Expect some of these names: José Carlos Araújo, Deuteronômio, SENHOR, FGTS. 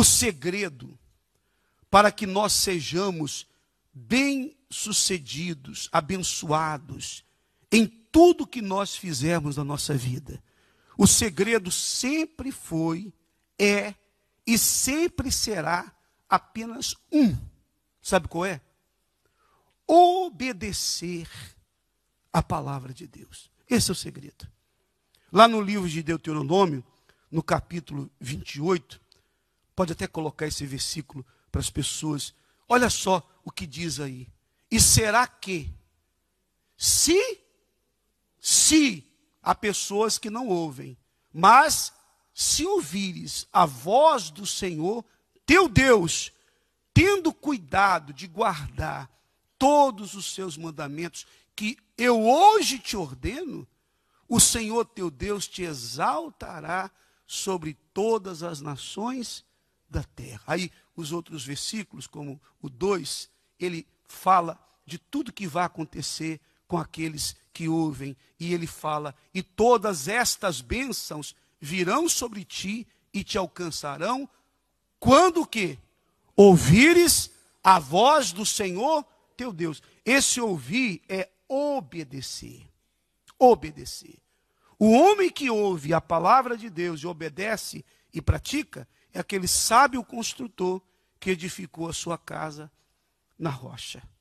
o segredo para que nós sejamos bem-sucedidos, abençoados em tudo que nós fizermos na nossa vida. O segredo sempre foi, é e sempre será apenas um. Sabe qual é? Obedecer a palavra de Deus. Esse é o segredo. Lá no livro de Deuteronômio, no capítulo 28, pode até colocar esse versículo para as pessoas. Olha só o que diz aí. E será que, se há pessoas que não ouvem, mas se ouvires a voz do Senhor, teu Deus, tendo cuidado de guardar todos os seus mandamentos que eu hoje te ordeno, o Senhor teu Deus te exaltará sobre todas as nações da terra. Aí os outros versículos, como o 2, ele fala de tudo que vai acontecer com aqueles que ouvem. E ele fala, e todas estas bênçãos virão sobre ti e te alcançarão, quando que? Ouvires a voz do Senhor teu Deus. Esse ouvir é obedecer. Obedecer. O homem que ouve a palavra de Deus e obedece e pratica, é aquele sábio construtor que edificou a sua casa na rocha.